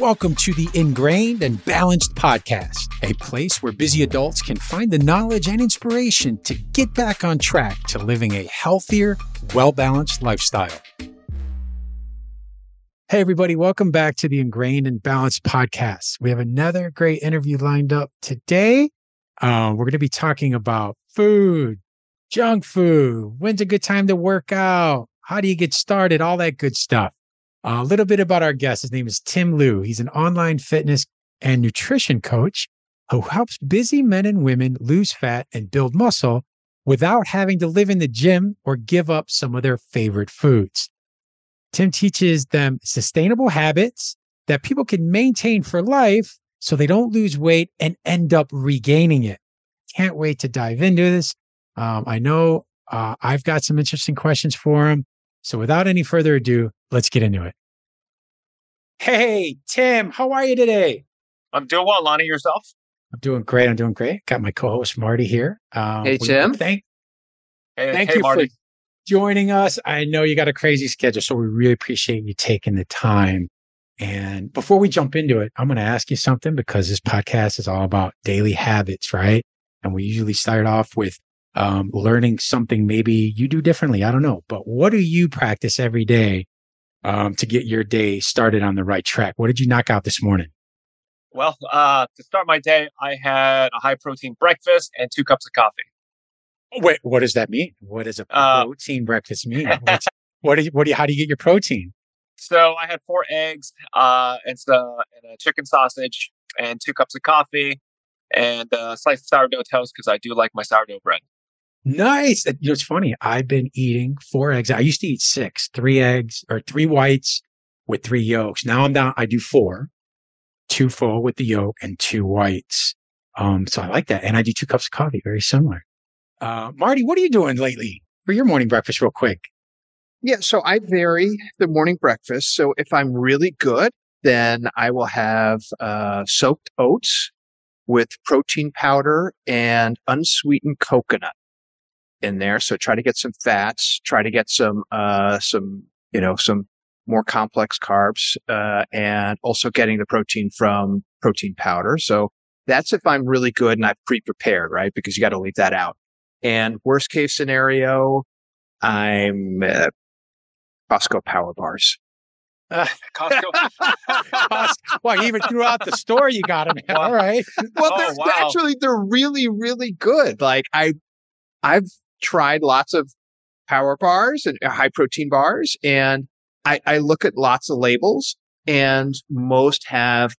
Welcome to the Ingrained and Balanced Podcast, a place where busy adults can find the knowledge and inspiration to get back on track to living a healthier, well-balanced lifestyle. Hey, everybody, welcome back to the Ingrained and Balanced Podcast. We have another great interview lined up today. We're going to be talking about food, junk food, when's a good time to work out, how do you get started, all that good stuff. A little bit about our guest. His name is Tim Liu. He's an online fitness and nutrition coach who helps busy men and women lose fat and build muscle without having to live in the gym or give up some of their favorite foods. Tim teaches them sustainable habits that people can maintain for life so they don't lose weight and end up regaining it. Can't wait to dive into this. I know I've got some interesting questions for him. So without any further ado, let's get into it. Hey, Tim, how are you today? I'm doing well, Lonnie. Yourself? I'm doing great. Got my co-host, Marty, here. Hey, Tim. Thank you, Marty, for joining us. I know you got a crazy schedule, so we really appreciate you taking the time. And before we jump into it, I'm going to ask you something because this podcast is all about daily habits, right? And we usually start off with learning something maybe you do differently. I don't know. But what do you practice every day to get your day started on the right track? What did you knock out this morning? Well, to start my day, I had a high protein breakfast and 2 cups of coffee. Wait, what does that mean? What does a protein breakfast mean? How do you get your protein? So I had 4 eggs and a chicken sausage and 2 cups of coffee and a slice of sourdough toast because I do like my sourdough bread. Nice. You know, it's funny. I've been eating 4 eggs. I used to eat 6, 3 eggs or 3 whites with 3 yolks. Now I'm down. I do 4, 2 full with the yolk and 2 whites. So I like that. And I do 2 cups of coffee. Very similar. Marty, what are you doing lately for your morning breakfast real quick? Yeah. So I vary the morning breakfast. So if I'm really good, then I will have soaked oats with protein powder and unsweetened coconut in there. So try to get some fats, try to get some more complex carbs, and also getting the protein from protein powder. So that's if I'm really good and I've pre-prepared, right? Because you got to leave that out. And worst case scenario, I'm Costco power bars. Costco. Well, even throughout the store, you got them. Wow. All right. Well, they're really, really good. Like I've tried lots of power bars and high protein bars, and I look at lots of labels, and most have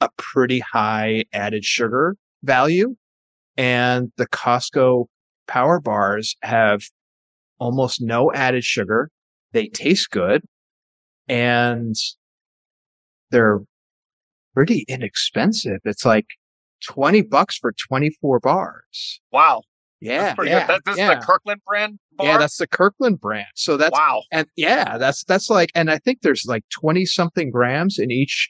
a pretty high added sugar value. And the Costco power bars have almost no added sugar. They taste good, and they're pretty inexpensive. It's like $20 for 24 bars. Wow. Yeah. That's the Kirkland brand bar? Yeah, that's the Kirkland brand. So that's wow. And yeah, that's like, and I think there's like 20 something grams in each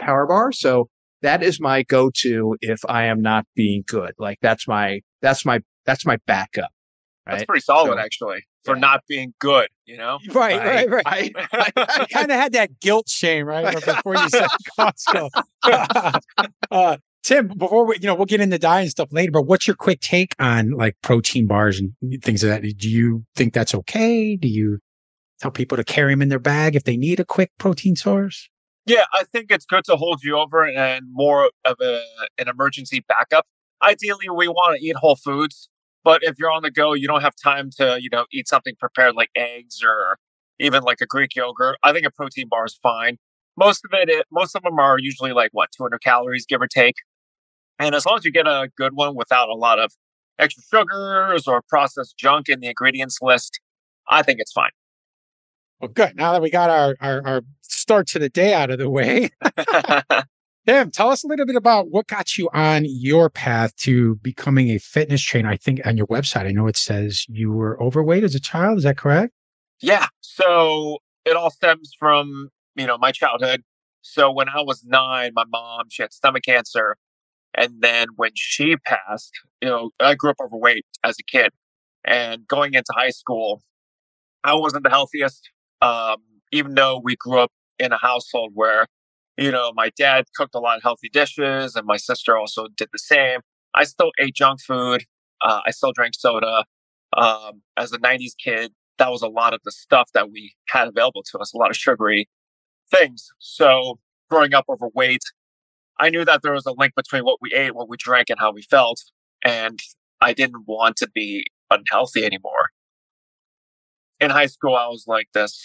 power bar. So that is my go-to if I am not being good. Like that's my backup. Right? That's pretty solid actually for not being good, you know? Right. I kind of had that guilt shame, right? Before you said Costco. Tim, before we, we'll get into diet and stuff later, but what's your quick take on like protein bars and things like that? Do you think that's okay? Do you tell people to carry them in their bag if they need a quick protein source? Yeah, I think it's good to hold you over and more of an emergency backup. Ideally, we want to eat whole foods, but if you're on the go, you don't have time to, eat something prepared like eggs or even like a Greek yogurt. I think a protein bar is fine. Most of them are usually like 200 calories, give or take. And as long as you get a good one without a lot of extra sugars or processed junk in the ingredients list, I think it's fine. Well, good. Now that we got our start to the day out of the way, Tim, tell us a little bit about what got you on your path to becoming a fitness trainer. I think on your website, I know it says you were overweight as a child. Is that correct? Yeah. So it all stems from my childhood. So when I was 9, my mom, she had stomach cancer. And then when she passed, I grew up overweight as a kid. And going into high school, I wasn't the healthiest, even though we grew up in a household where, you know, my dad cooked a lot of healthy dishes and my sister also did the same. I still ate junk food. I still drank soda. As a 90s kid, that was a lot of the stuff that we had available to us, a lot of sugary things. So growing up overweight, I knew that there was a link between what we ate, what we drank, and how we felt. And I didn't want to be unhealthy anymore. In high school, I was like this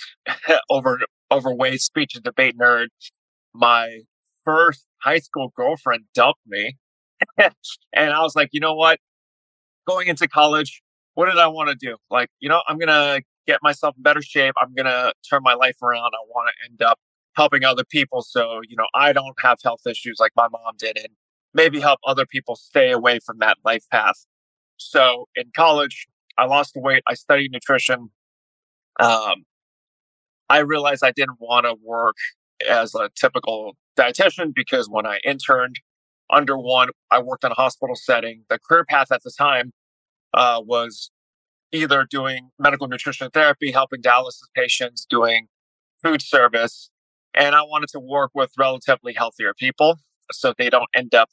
overweight speech and debate nerd. My first high school girlfriend dumped me. And I was like, you know what? Going into college, what did I want to do? Like, you know, I'm going to get myself in better shape. I'm going to turn my life around. I want to end up helping other people. So, you know, I don't have health issues like my mom did, and maybe help other people stay away from that life path. So in college, I lost the weight. I studied nutrition. I realized I didn't want to work as a typical dietitian because when I interned under one, I worked in a hospital setting. The career path at the time was either doing medical nutrition therapy, helping dialysis patients, doing food service. And I wanted to work with relatively healthier people so they don't end up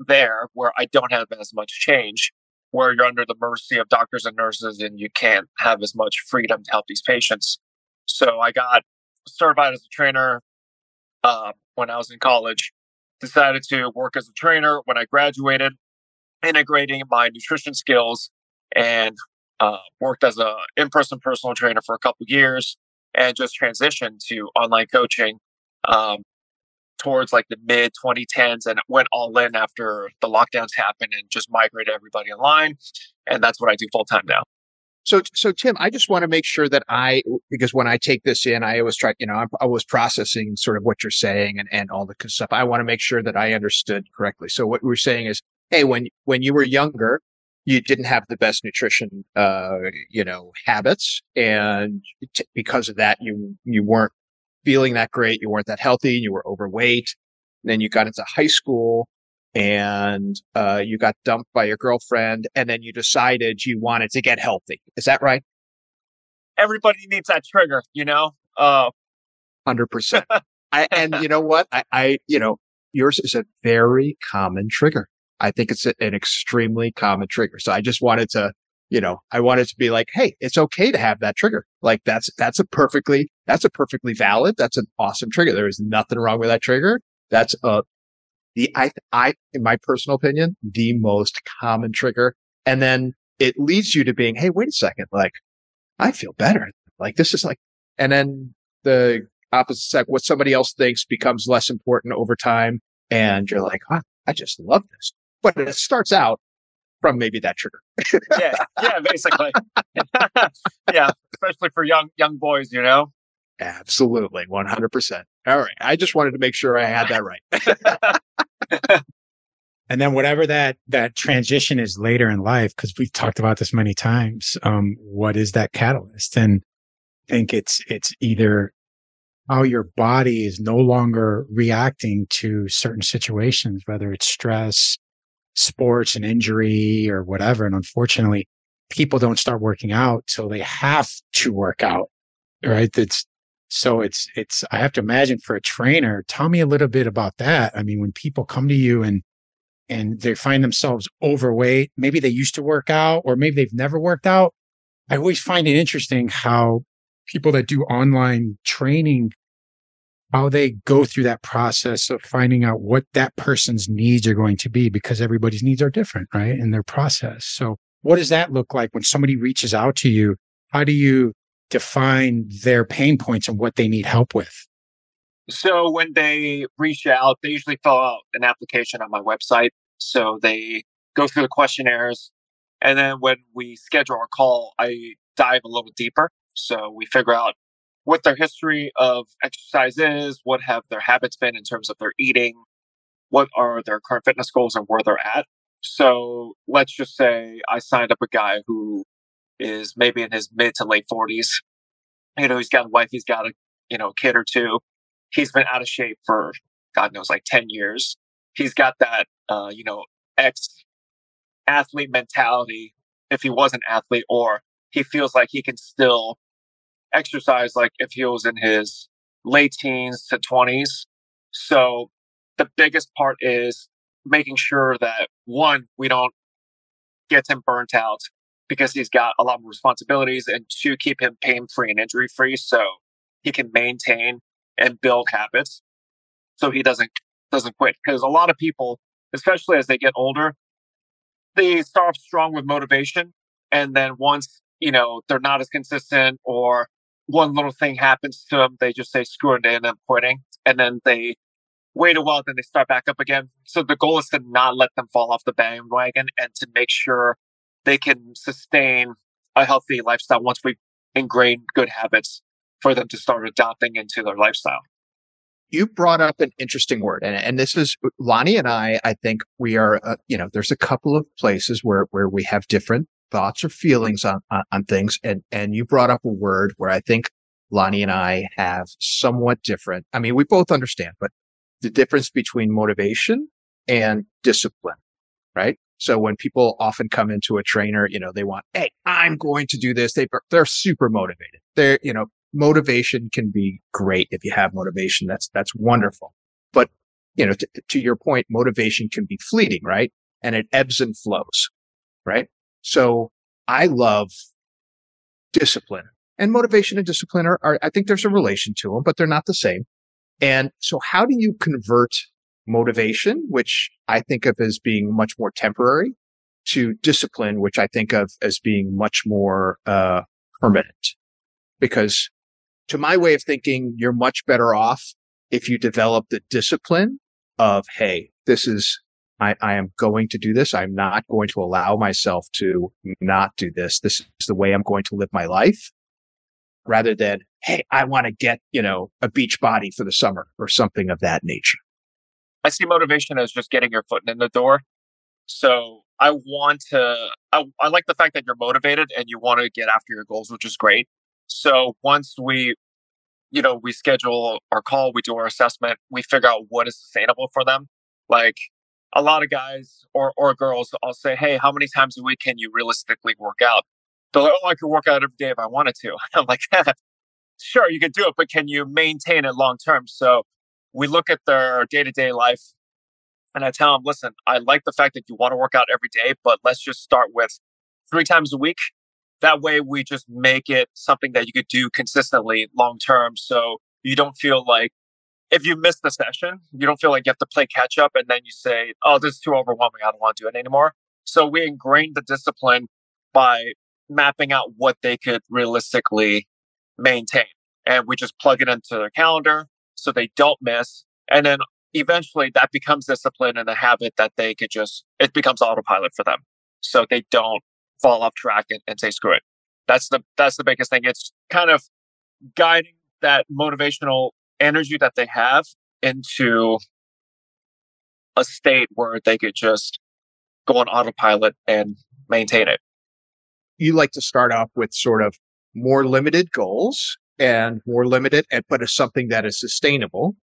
there where I don't have as much change, where you're under the mercy of doctors and nurses and you can't have as much freedom to help these patients. So I got certified as a trainer when I was in college, decided to work as a trainer when I graduated, integrating my nutrition skills, and worked as an in-person personal trainer for a couple years and just transitioned to online coaching towards like the mid-2010s, and went all in after the lockdowns happened and just migrated everybody online. And that's what I do full-time now. So Tim, I just want to make sure that because when I take this in, I always try, you know, I'm always processing sort of what you're saying and all the stuff. I want to make sure that I understood correctly. So what we're saying is, hey, when you were younger, you didn't have the best nutrition, habits. And because of that, you weren't feeling that great. You weren't that healthy. You were overweight. And then you got into high school and you got dumped by your girlfriend. And then you decided you wanted to get healthy. Is that right? Everybody needs that trigger, you know? 100%. And you know what? I yours is a very common trigger. I think it's an extremely common trigger. So I just wanted to, I wanted to be like, hey, it's okay to have that trigger. Like that's a perfectly valid, that's an awesome trigger. There is nothing wrong with that trigger. That's I in my personal opinion, the most common trigger. And then it leads you to being, hey, wait a second, like I feel better. Like this is like, and then the opposite side, what somebody else thinks becomes less important over time. And you're like, huh, I just love this. But it starts out from maybe that trigger. yeah, basically. Yeah, especially for young boys, you know? Absolutely, 100%. All right, I just wanted to make sure I had that right. And then whatever that transition is later in life, because we've talked about this many times, what is that catalyst? And I think it's either how your body is no longer reacting to certain situations, whether it's stress, sports, an injury, or whatever. And unfortunately, people don't start working out till they have to work out, right? So I have to imagine for a trainer, tell me a little bit about that. I mean, when people come to you and they find themselves overweight, maybe they used to work out or maybe they've never worked out. I always find it interesting how people that do online training, how they go through that process of finding out what that person's needs are going to be, because everybody's needs are different, right? In their process. So what does that look like when somebody reaches out to you? How do you define their pain points and what they need help with? So when they reach out, they usually fill out an application on my website. So they go through the questionnaires. And then when we schedule our call, I dive a little deeper. So we figure out what their history of exercise is, what have their habits been in terms of their eating, what are their current fitness goals and where they're at. So let's just say I signed up a guy who is maybe in his mid to late 40s. You know, he's got a wife, he's got a kid or two. He's been out of shape for, God knows, like 10 years. He's got that, ex-athlete mentality, if he was an athlete, or he feels like he can still exercise like if he was in his late teens to 20s. So the biggest part is making sure that, one, we don't get him burnt out because he's got a lot more responsibilities, and two, keep him pain-free and injury-free so he can maintain and build habits so he doesn't quit. Because a lot of people, especially as they get older, they start off strong with motivation, and then once, you know, they're not as consistent or one little thing happens to them, they just say, screw it, they end up quitting. And then they wait a while, then they start back up again. So the goal is to not let them fall off the bandwagon and to make sure they can sustain a healthy lifestyle once we ingrain good habits for them to start adopting into their lifestyle. You brought up an interesting word, and this is Lonnie and I think we are, there's a couple of places where we have different thoughts or feelings on things. And you brought up a word where I think Lonnie and I have somewhat different. I mean, we both understand, but the difference between motivation and discipline, right? So when people often come into a trainer, they want, hey, I'm going to do this. They're super motivated. Motivation can be great. If you have motivation, that's wonderful. But, to your point, motivation can be fleeting, right? And it ebbs and flows, right? So I love discipline, and motivation and discipline are I think there's a relation to them, but they're not the same. And so how do you convert motivation, which I think of as being much more temporary, to discipline, which I think of as being much more permanent? Because to my way of thinking, you're much better off if you develop the discipline of, hey, this is, I am going to do this. I'm not going to allow myself to not do this. This is the way I'm going to live my life, rather than, hey, I want to get, a beach body for the summer or something of that nature. I see motivation as just getting your foot in the door. So I like the fact that you're motivated and you want to get after your goals, which is great. So once we schedule our call, we do our assessment, we figure out what is sustainable for them. Like a lot of guys or girls, I'll say, hey, how many times a week can you realistically work out? They're like, I could work out every day if I wanted to. I'm like, sure, you could do it, but can you maintain it long term? So we look at their day-to-day life and I tell them, listen, I like the fact that you want to work out every day, but let's just start with 3 times a week. That way, we just make it something that you could do consistently long term. So you don't feel like if you miss the session, you don't feel like you have to play catch up and then you say, oh, this is too overwhelming. I don't want to do it anymore. So we ingrained the discipline by mapping out what they could realistically maintain. And we just plug it into their calendar so they don't miss. And then eventually that becomes discipline and a habit that they could it becomes autopilot for them. So they don't fall off track and say, screw it. That's the biggest thing. It's kind of guiding that motivational energy that they have into a state where they could just go on autopilot and maintain it. You like to start off with sort of more limited goals and more limited, but it's something that is sustainable.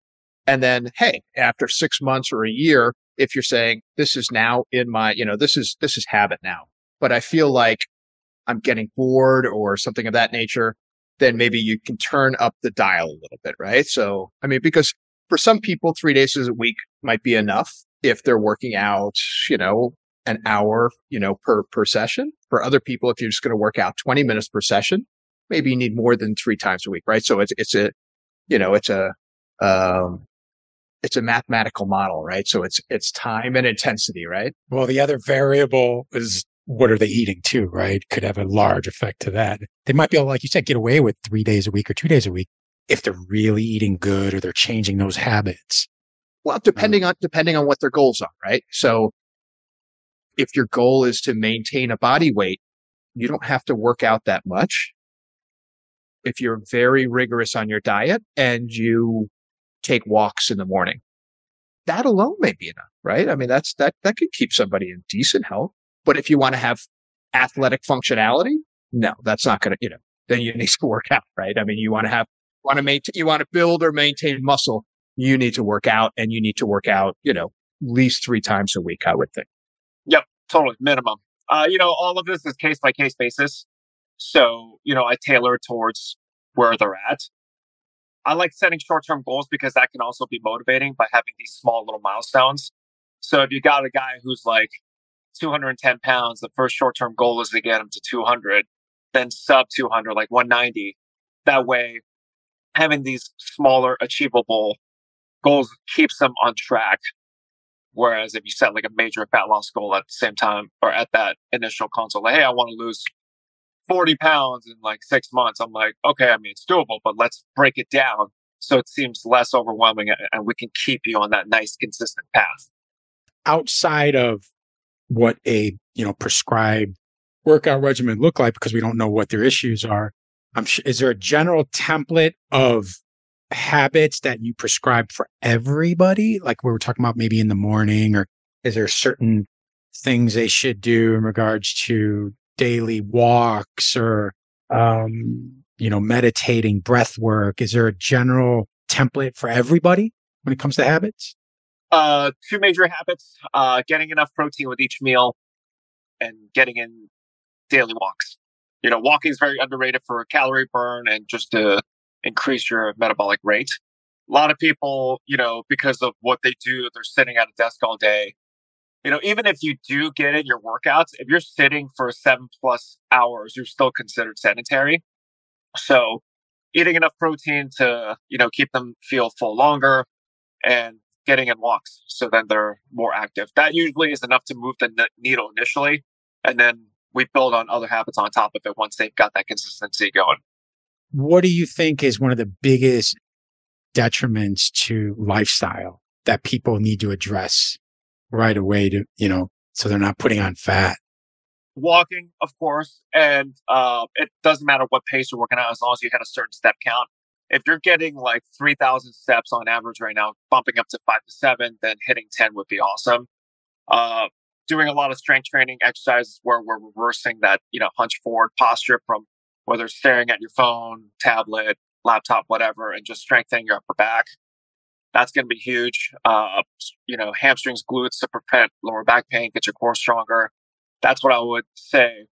And then, hey, after 6 months or a year, if you're saying this is now in my, this is habit now, but I feel like I'm getting bored or something of that nature, then maybe you can turn up the dial a little bit, right? So, I mean, because for some people, 3 days a week might be enough if they're working out, an hour, per session. For other people, if you're just going to work out 20 minutes per session, maybe you need more than 3 times a week, right? So it's a mathematical model, right? So it's time and intensity, right? Well, the other variable is what are they eating too, right? Could have a large effect to that. They might be able, like you said, get away with 3 days a week or 2 days a week if they're really eating good or they're changing those habits. Well, depending on what their goals are, right? So if your goal is to maintain a body weight, you don't have to work out that much. If you're very rigorous on your diet and you take walks in the morning, that alone may be enough, right? I mean, that could keep somebody in decent health. But if you want to have athletic functionality, no, that's not going to, then you need to work out, right? I mean, you want to build or maintain muscle, you need to work out, and you need to work out, at least 3 times a week, I would think. Yep, totally. Minimum. All of this is case by case basis. So, I tailor towards where they're at. I like setting short-term goals because that can also be motivating by having these small little milestones. So if you got a guy who's like 210 pounds, the first short-term goal is to get him to 200, then sub 200, like 190. That way, having these smaller, achievable goals keeps them on track. Whereas if you set like a major fat loss goal at the same time or at that initial consult, like, hey, I want to lose 40 pounds in like 6 months. I'm like, okay, I mean, it's doable, but let's break it down so it seems less overwhelming and we can keep you on that nice, consistent path. Outside of what a, prescribed workout regimen look like, because we don't know what their issues are, is there a general template of habits that you prescribe for everybody? Like we were talking about maybe in the morning, or is there certain things they should do in regards to daily walks or, meditating, breath work? Is there a general template for everybody when it comes to habits? Two major habits, getting enough protein with each meal and getting in daily walks. Walking is very underrated for calorie burn and just to increase your metabolic rate. A lot of people, because of what they do, they're sitting at a desk all day. Even if you do get in your workouts, if you're sitting for 7+ hours, you're still considered sedentary. So eating enough protein to, keep them feel full longer, and getting in walks. So then they're more active. That usually is enough to move the needle initially. And then we build on other habits on top of it once they've got that consistency going. What do you think is one of the biggest detriments to lifestyle that people need to address right away to, so they're not putting on fat? Walking, of course. And it doesn't matter what pace you're working at as long as you hit a certain step count. If you're getting like 3,000 steps on average right now, bumping up to 5 to 7, then hitting 10 would be awesome. Doing a lot of strength training exercises where we're reversing that, hunch forward posture from whether it's staring at your phone, tablet, laptop, whatever, and just strengthening your upper back. That's going to be huge. Hamstrings, glutes to prevent lower back pain, get your core stronger. That's what I would say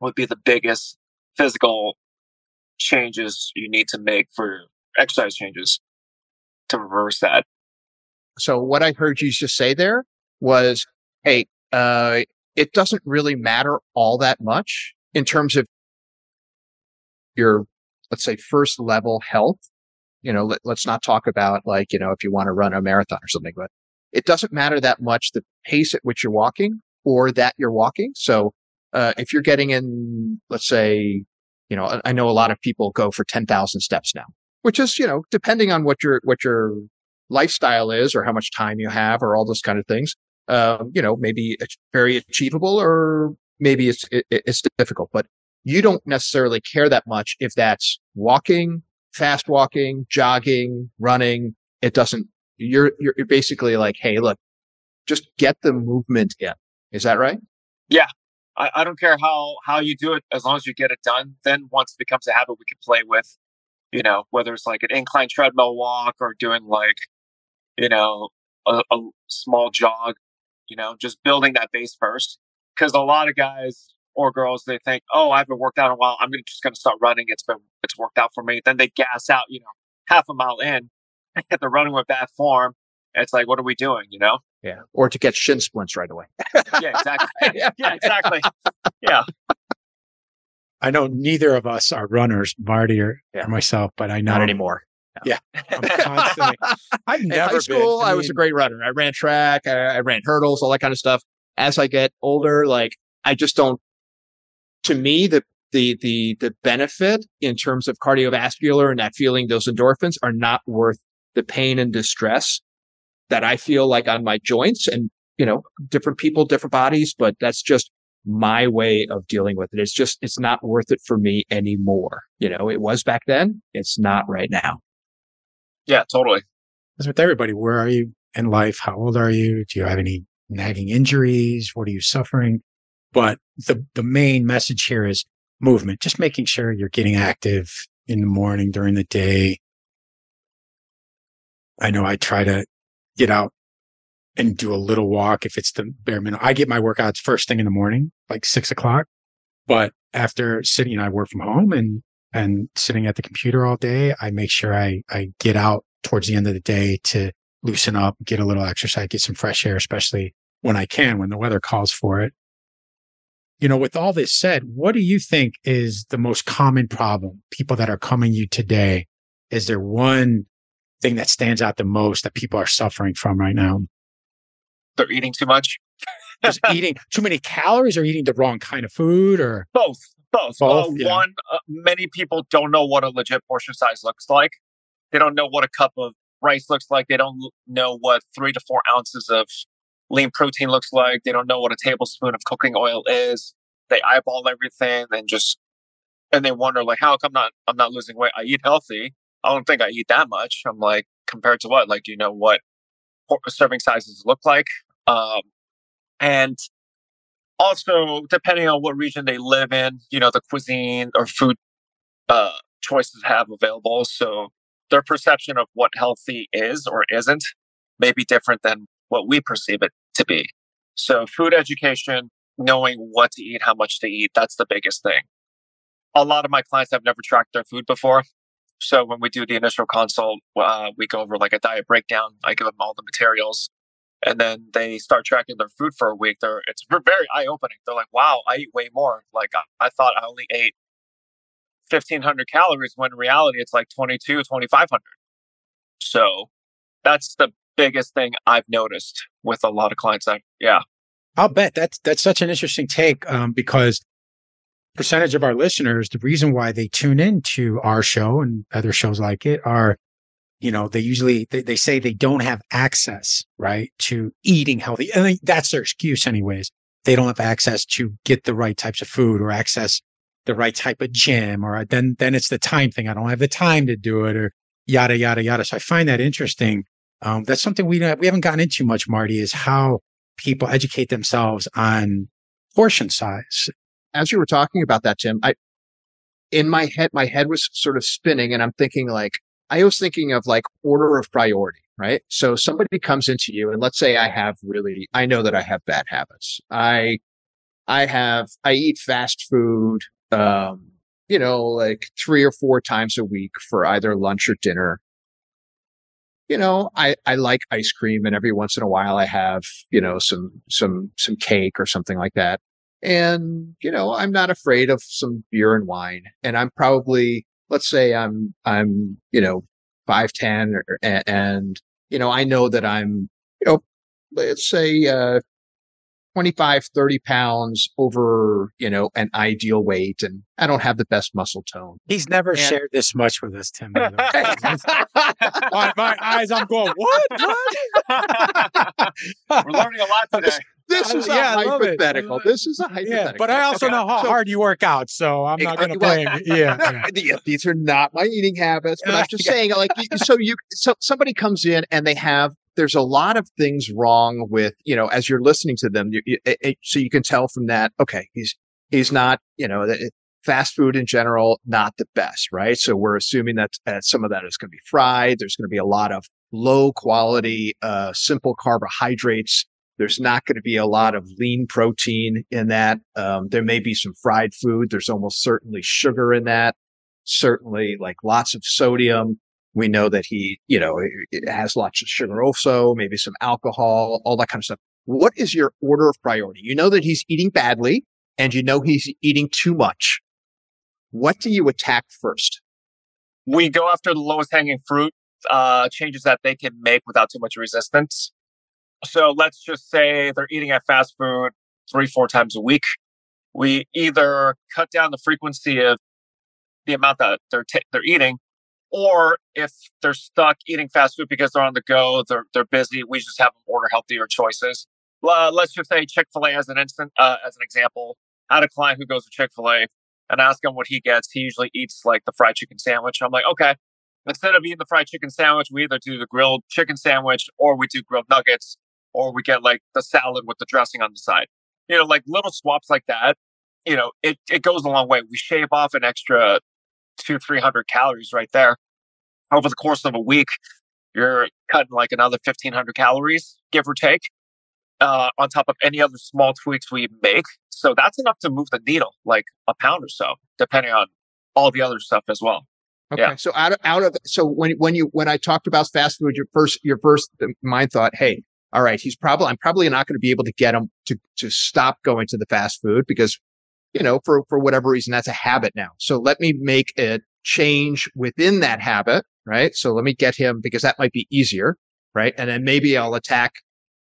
would be the biggest physical changes you need to make for exercise changes to reverse that. So what I heard you just say there was, hey, it doesn't really matter all that much in terms of your, let's say, first level health. Let's not talk about like, if you want to run a marathon or something, but it doesn't matter that much the pace at which you're walking or that you're walking. So if you're getting in, let's say, I know a lot of people go for 10,000 steps now, which is, depending on what your lifestyle is or how much time you have or all those kind of things, maybe it's very achievable or maybe it's difficult, but you don't necessarily care that much if that's walking, fast walking, jogging, running. It doesn't, you're basically like, hey, look, just get the movement in. Is that right? Yeah. I don't care how you do it, as long as you get it done. Then once it becomes a habit, we can play with, whether it's like an incline treadmill walk or doing like, a small jog, just building that base first. Because a lot of guys or girls, they think, oh, I haven't worked out in a while, I'm just going to start running. It's worked out for me. Then they gas out, half a mile in, and they're running with that form. It's like, what are we doing, Yeah. Or to get shin splints right away. Yeah, exactly. Yeah, exactly. Yeah. I know neither of us are runners, Marty or myself, but I know. Not anymore. No. Yeah. I'm constantly. I've never been. In high school, I was a great runner. I ran track. I ran hurdles, all that kind of stuff. As I get older, like I just don't. To me, the benefit in terms of cardiovascular and that feeling, those endorphins are not worth the pain and distress that I feel like on my joints. And, different people, different bodies, but that's just my way of dealing with it. It's just, it's not worth it for me anymore. It was back then. It's not right now. Yeah, totally. As with everybody, where are you in life? How old are you? Do you have any nagging injuries? What are you suffering? But the main message here is movement, just making sure you're getting active in the morning, during the day. I know I try to get out and do a little walk if it's the bare minimum. I get my workouts first thing in the morning, like 6 o'clock. But after sitting, I work from home and and sitting at the computer all day, I make sure I get out towards the end of the day to loosen up, get a little exercise, get some fresh air, especially when I can, when the weather calls for it. You know, with all this said, what do you think is the most common problem? People that are coming to you today, is there one thing that stands out the most that people are suffering from right now? They're eating too much. Just eating too many calories or eating the wrong kind of food or? Both. Yeah. Many people don't know what a legit portion size looks like. They don't know what a cup of rice looks like. They don't know what 3 to 4 ounces of lean protein looks like. They don't know what a tablespoon of cooking oil is. They eyeball everything and they wonder, like, how come I'm not losing weight? I eat healthy. I don't think I eat that much. I'm like, compared to what? Like, do you know what serving sizes look like? And also, depending on what region they live in, you know, the cuisine or food choices have available. So their perception of what healthy is or isn't may be different than what we perceive it to be. So food education, knowing what to eat, how much to eat, that's the biggest thing. A lot of my clients have never tracked their food before. So when we do the initial consult, we go over like a diet breakdown. I give them all the materials. And then they start tracking their food for a week. It's very eye-opening. They're like, wow, I eat way more. Like, I thought I only ate 1,500 calories when in reality, it's like 2,200, 2,500. So that's the biggest thing I've noticed with a lot of clients. I'll bet that's such an interesting take because percentage of our listeners, the reason why they tune into our show and other shows like it are, you know, they say they don't have access, right, to eating healthy. I think that's their excuse anyways. They don't have access to get the right types of food or access the right type of gym, or then it's the time thing. I don't have the time to do it, or yada, yada, yada. So I find that interesting. That's something we haven't gotten into much, Marty, is how people educate themselves on portion size. As you were talking about that, Tim, in my head was sort of spinning, and I'm thinking like, I was thinking of like order of priority, right? So somebody comes into you and let's say I know that I have bad habits. I eat fast food, you know, like 3 or 4 times a week for either lunch or dinner. You know, I like ice cream and every once in a while I have, you know, some cake or something like that. And, you know, I'm not afraid of some beer and wine, and I'm probably, let's say I'm, you know, 5'10", and, you know, I know that I'm, you know, let's say 25, 30 pounds over, you know, an ideal weight, and I don't have the best muscle tone. He's never shared this much with us, Tim. On my eyes, I'm going, what? We're learning a lot today. This is a hypothetical. This is a hypothetical. Yeah, but I also know how hard you work out, so I'm not going to blame you. Yeah. These are not my eating habits, but I'm just saying, like, so somebody comes in and there's a lot of things wrong with, you know, as you're listening to them, so you can tell from that, okay, he's not, you know, fast food in general, not the best, right? So we're assuming that some of that is going to be fried. There's going to be a lot of low quality, simple carbohydrates. There's not going to be a lot of lean protein in that. There may be some fried food. There's almost certainly sugar in that. Certainly, like, lots of sodium. We know that it has lots of sugar also, maybe some alcohol, all that kind of stuff. What is your order of priority? You know that he's eating badly and you know he's eating too much. What do you attack first? We go after the lowest hanging fruit, changes that they can make without too much resistance. So let's just say they're eating at fast food 3, 4 times a week. We either cut down the frequency of the amount that they're eating, or if they're stuck eating fast food because they're on the go, they're busy, we just have them order healthier choices. Let's just say Chick-fil-A as an example. I had a client who goes to Chick-fil-A, and I ask him what he gets. He usually eats like the fried chicken sandwich. I'm like, okay, instead of eating the fried chicken sandwich, we either do the grilled chicken sandwich, or we do grilled nuggets, or we get like the salad with the dressing on the side. You know, like little swaps like that, you know, it goes a long way. We shave off an extra 200-300 calories right there. Over the course of a week, you're cutting like another 1,500 calories, give or take, on top of any other small tweaks we make. So that's enough to move the needle, like a pound or so, depending on all the other stuff as well. Okay. Yeah. So when I talked about fast food, your first mind thought, hey, all right, I'm probably not going to be able to get him to stop going to the fast food because, you know, for whatever reason, that's a habit now. So let me make a change within that habit, right? So let me get him because that might be easier, right? And then maybe I'll attack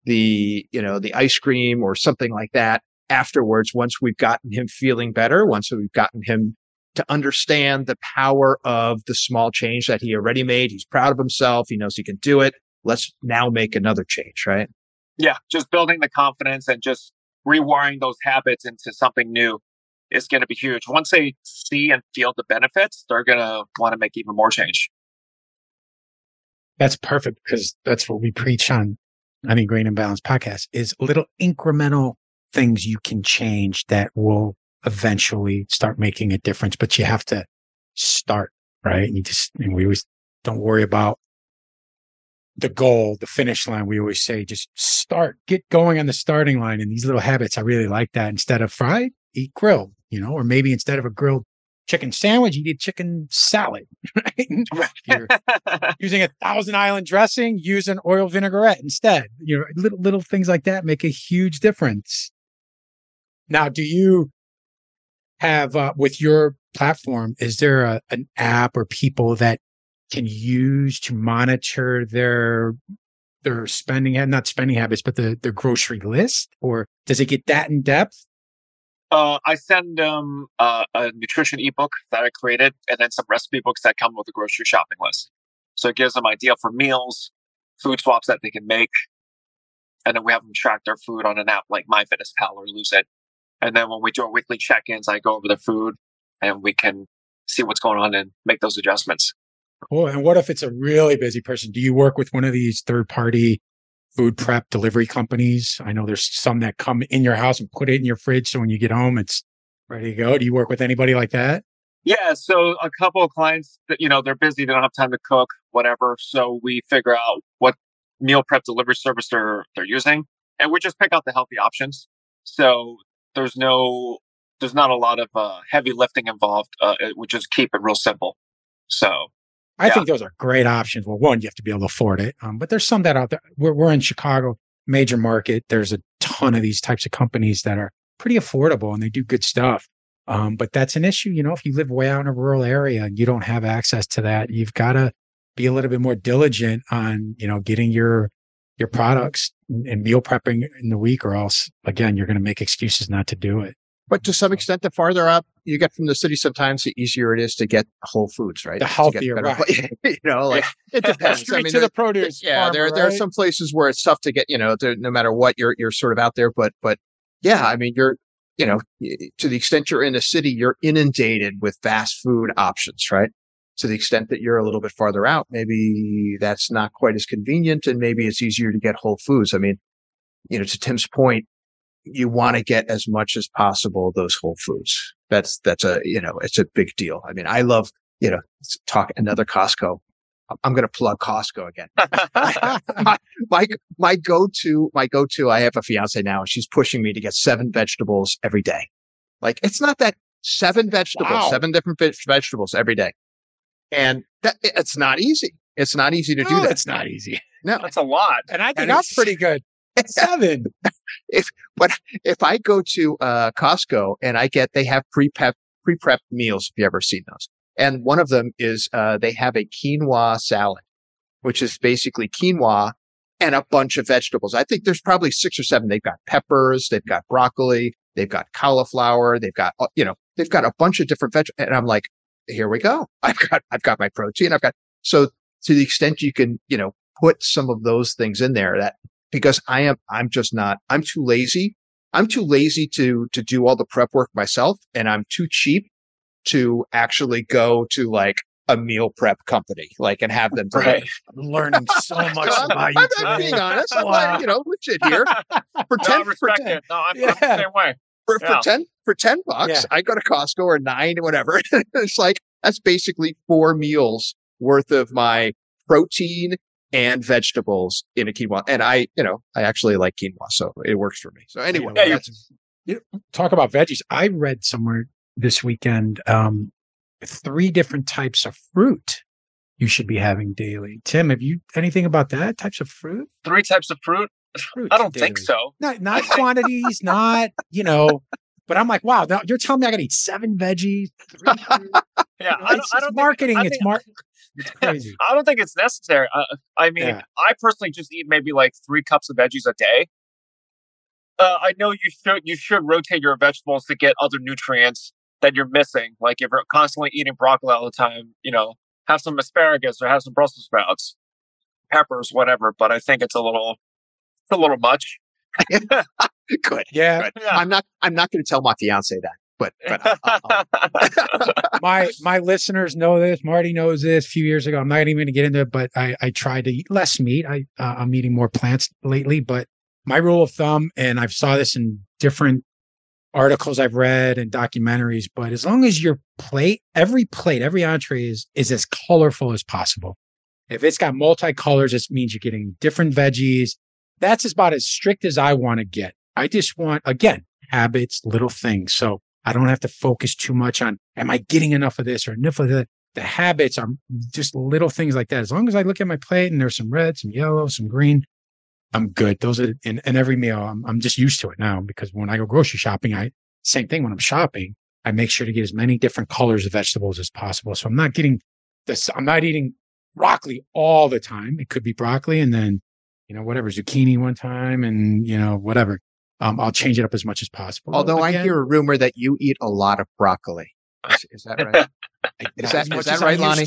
the ice cream or something like that afterwards, once we've gotten him feeling better, once we've gotten him to understand the power of the small change that he already made. He's proud of himself. He knows he can do it. Let's now make another change, right? Yeah. Just building the confidence and just rewiring those habits into something new is going to be huge. Once they see and feel the benefits, they're going to want to make even more change. That's perfect because that's what we preach on the Ingrained and Balanced podcast is little incremental things you can change that will eventually start making a difference, but you have to start, right? And we always don't worry about the goal, the finish line. We always say, just start, get going on the starting line. And these little habits, I really like that. Instead of fried, eat grilled, or maybe instead of a grilled chicken sandwich, you did chicken salad, right? If you're using 1,000 island dressing, use an oil vinaigrette instead. Little things like that make a huge difference. Now, do you have, with your platform, is there an app or people that can use to monitor their spending, not spending habits, but their grocery list? Or does it get that in depth? I send them a nutrition ebook that I created and then some recipe books that come with a grocery shopping list. So it gives them idea for meals, food swaps that they can make. And then we have them track their food on an app like MyFitnessPal or Lose It. And then when we do our weekly check-ins, I go over the food and we can see what's going on and make those adjustments. Cool. And what if it's a really busy person? Do you work with one of these third-party food prep delivery companies? I know there's some that come in your house and put it in your fridge. So when you get home, it's ready to go. Do you work with anybody like that? Yeah. So a couple of clients that, they're busy. They don't have time to cook, whatever. So we figure out what meal prep delivery service they're using. And we just pick out the healthy options. So there's not a lot of heavy lifting involved. We just keep it real simple. So I think those are great options. Well, one, you have to be able to afford it. But there's some that out there. We're in Chicago, major market. There's a ton of these types of companies that are pretty affordable and they do good stuff. But that's an issue. If you live way out in a rural area and you don't have access to that, you've got to be a little bit more diligent on, getting your products and meal prepping in the week, or else, again, you're going to make excuses not to do it. But to some extent, the farther up you get from the city, sometimes the easier it is to get whole foods, right? The healthier, right? It depends. Straight to the produce. Yeah, there are some places where it's tough to get. No matter what, you're sort of out there. But yeah, I mean, to the extent you're in a city, you're inundated with fast food options, right? To the extent that you're a little bit farther out, maybe that's not quite as convenient, and maybe it's easier to get whole foods. I mean, to Tim's point, you want to get as much as possible of those whole foods. That's it's a big deal. I mean, I love, talk another Costco. I'm going to plug Costco again. my go-to, I have a fiance now and she's pushing me to get 7 vegetables every day. Like it's not that 7 vegetables, wow. 7 different vegetables every day. And it's not easy. It's not easy to do that. It's not easy. No, that's a lot. And I think that's pretty good. 7. If I go to Costco and they have pre-prepped meals, if you ever seen those. And one of them is they have a quinoa salad, which is basically quinoa and a bunch of vegetables. I think there's probably 6 or 7. They've got peppers, they've got broccoli, they've got cauliflower, they've got a bunch of different vegetables. And I'm like, here we go. I've got my protein. So to the extent you can, put some of those things in there because I'm too lazy. I'm too lazy to do all the prep work myself. And I'm too cheap to actually go to like a meal prep company, and have them right. I'm learning so much about you. I'm being honest. Wow. I'm like, legit here. Pretend. No, I'm the same way. For $10, I go to Costco or 9 or whatever. It's like, that's basically 4 meals worth of my protein and vegetables in a quinoa. And I actually like quinoa, so it works for me. So anyway, talk about veggies. I read somewhere this weekend, 3 different types of fruit you should be having daily. Tim, have you anything about that? Types of fruit? 3 types of fruit? I don't think so. Not quantities, not, but I'm like, wow, now you're telling me I got to eat 7 veggies. 3 fruit. Yeah. I don't marketing. Think, it's crazy. I don't think it's necessary. I personally just eat maybe like 3 cups of veggies a day. I know you should rotate your vegetables to get other nutrients that you're missing. Like if you're constantly eating broccoli all the time, have some asparagus or have some Brussels sprouts, peppers, whatever. But I think it's a little much. Good. Yeah. Good. I'm not going to tell my fiance that. But my listeners know this. Marty knows this. A few years ago, I'm not even going to get into it. But I tried to eat less meat. I'm eating more plants lately. But my rule of thumb, and I've saw this in different articles I've read and documentaries, but as long as your plate, every entree is as colorful as possible. If it's got multicolors, it means you're getting different veggies. That's about as strict as I want to get. I just want, again, habits, little things. So I don't have to focus too much on, am I getting enough of this or enough of that? The habits are just little things like that. As long as I look at my plate and there's some red, some yellow, some green, I'm good. Those are in every meal. I'm just used to it now because when I go grocery shopping, same thing when I'm shopping, I make sure to get as many different colors of vegetables as possible. So I'm not getting this. I'm not eating broccoli all the time. It could be broccoli and then, whatever, zucchini one time and, whatever. I'll change it up as much as possible. Although again, I hear a rumor that you eat a lot of broccoli. Is that right? Is that right, Lonnie?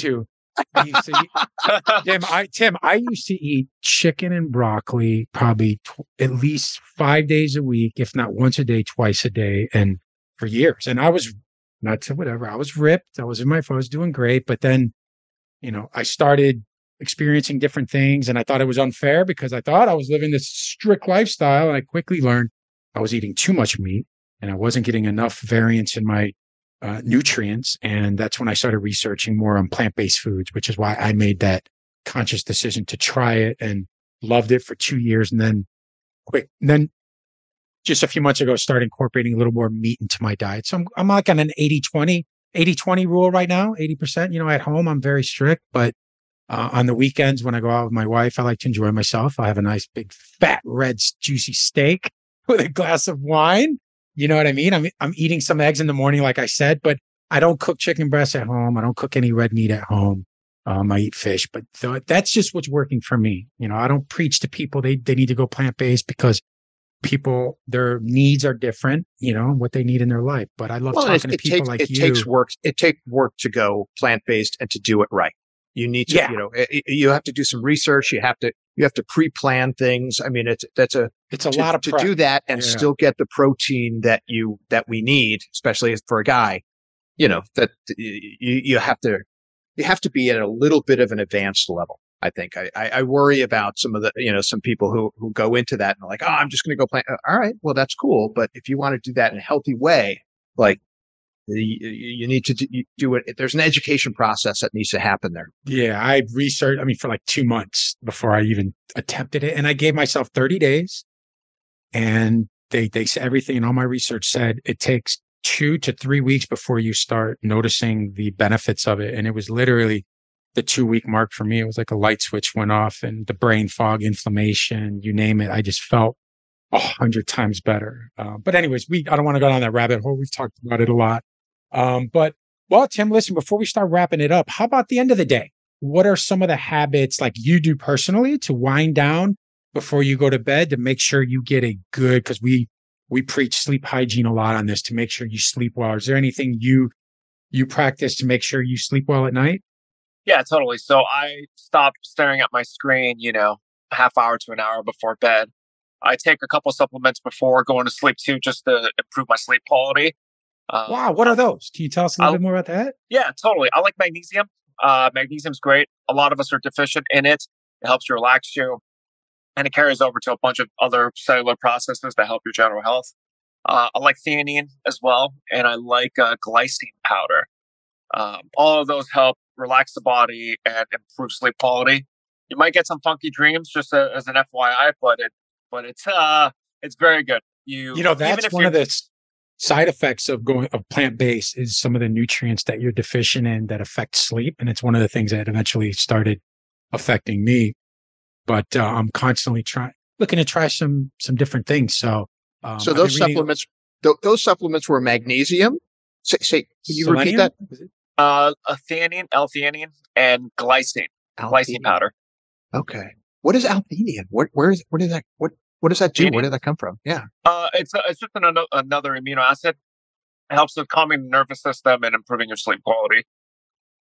Tim, I used to eat chicken and broccoli probably at least 5 days a week, if not once a day, twice a day, and for years. And I was not to whatever. I was ripped. I was in my phone. I was doing great. But then, I started experiencing different things, and I thought it was unfair because I thought I was living this strict lifestyle. And I quickly learned I was eating too much meat, and I wasn't getting enough variance in my nutrients. And that's when I started researching more on plant-based foods, which is why I made that conscious decision to try it and loved it for 2 years. And then just a few months ago, started incorporating a little more meat into my diet. So I'm like on an 80-20 rule right now, 80%, at home, I'm very strict, but on the weekends when I go out with my wife, I like to enjoy myself. I have a nice big fat, red, juicy steak with a glass of wine. You know what I mean? I'm eating some eggs in the morning, like I said, but I don't cook chicken breasts at home. I don't cook any red meat at home. I eat fish, but that's just what's working for me. I don't preach to people. They need to go plant-based because people, their needs are different, what they need in their life. But I love talking to people like you. It takes work to go plant-based and to do it right. You need to, you have to do some research. You have to pre-plan things. I mean, it's a lot to do that and still get the protein that we need, especially for a guy, that you have to be at a little bit of an advanced level. I think I worry about some of the, some people who go into that and are like, oh, I'm just going to go plant. All right. Well, that's cool. But if you want to do that in a healthy way, like, you need to do it. There's an education process that needs to happen there. Yeah. I researched, for like 2 months before I even attempted it. And I gave myself 30 days and they said everything and all my research said it takes 2 to 3 weeks before you start noticing the benefits of it. And it was literally the 2-week mark for me. It was like a light switch went off and the brain fog, inflammation, you name it. I just felt 100 times better. But anyways, I don't want to go down that rabbit hole. We've talked about it a lot. Tim, listen, before we start wrapping it up, how about the end of the day? What are some of the habits like you do personally to wind down before you go to bed to make sure you get a good, because we preach sleep hygiene a lot on this to make sure you sleep well. Is there anything you practice to make sure you sleep well at night? Yeah, totally. So I stop staring at my screen, a half hour to an hour before bed. I take a couple of supplements before going to sleep too, just to improve my sleep quality. Wow. What are those? Can you tell us a little bit more about that? Yeah, totally. I like magnesium. Magnesium's great. A lot of us are deficient in it. It helps you relax you. And it carries over to a bunch of other cellular processes that help your general health. I like theanine as well. And I like glycine powder. All of those help relax the body and improve sleep quality. You might get some funky dreams just as an FYI, but it's very good. You know, that's one of the side effects of plant-based is some of the nutrients that you're deficient in that affect sleep. And it's one of the things that eventually started affecting me. But I'm constantly looking to try some different things. So, so those supplements, those supplements were magnesium. Say, can you repeat that? L-theanine, L-theanine, and glycine, glycine powder. Okay. What is L-theanine? What does that do? Where did that come from? Yeah. It's just another amino acid. It helps with calming the nervous system and improving your sleep quality.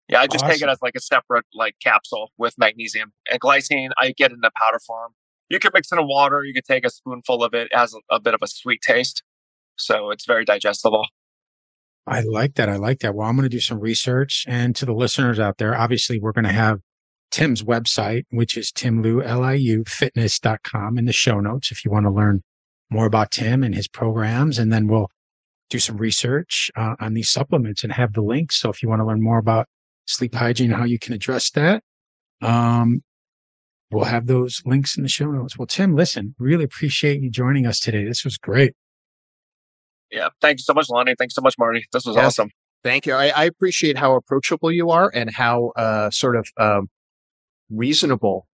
Yeah, I just take it as like a separate like capsule with magnesium. And glycine, I get in the powder form. You can mix it in water. You can take a spoonful of it. It has a bit of a sweet taste. So it's very digestible. I like that. I like that. Well, I'm going to do some research. And to the listeners out there, obviously, we're going to have Tim's website, which is timliufitness.com in the show notes if you want to learn more about Tim and his programs. And then we'll do some research on these supplements and have the links. So if you want to learn more about sleep hygiene and how you can address that, we'll have those links in the show notes. Well, Tim, listen, really appreciate you joining us today. This was great. Yeah. Thanks so much, Lonnie. Thanks so much, Marty. This was awesome. Thank you. I appreciate how approachable you are and how sort of reasonable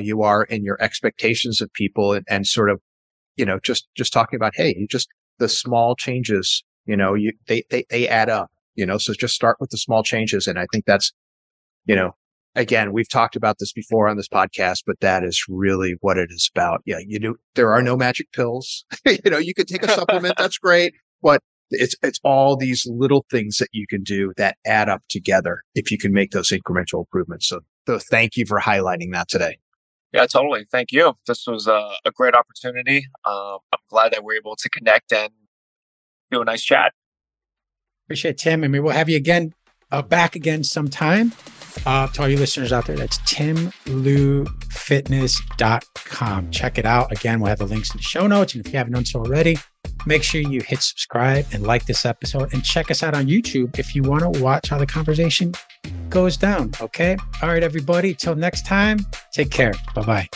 you are in your expectations of people, and sort of, you know, just talking about, hey, you just the small changes, you know, they add up, you know, so just start with the small changes. And I think that's, you know, again, we've talked about this before on this podcast, but that is really what it is about. Yeah. You do. There are no magic pills. You know, you could take a supplement. That's great. But it's all these little things that you can do that add up together if you can make those incremental improvements. So thank you for highlighting that today. Yeah, totally. Thank you. This was a great opportunity. I'm glad that we're able to connect and do a nice chat. Appreciate it, Tim. I mean, we'll have you again, back again sometime. To all you listeners out there, that's timliufitness.com. Check it out. Again, we'll have the links in the show notes. And if you haven't done so already, make sure you hit subscribe and like this episode, and check us out on YouTube if you want to watch how the conversation goes down. Okay. All right, everybody. Till next time, take care. Bye-bye.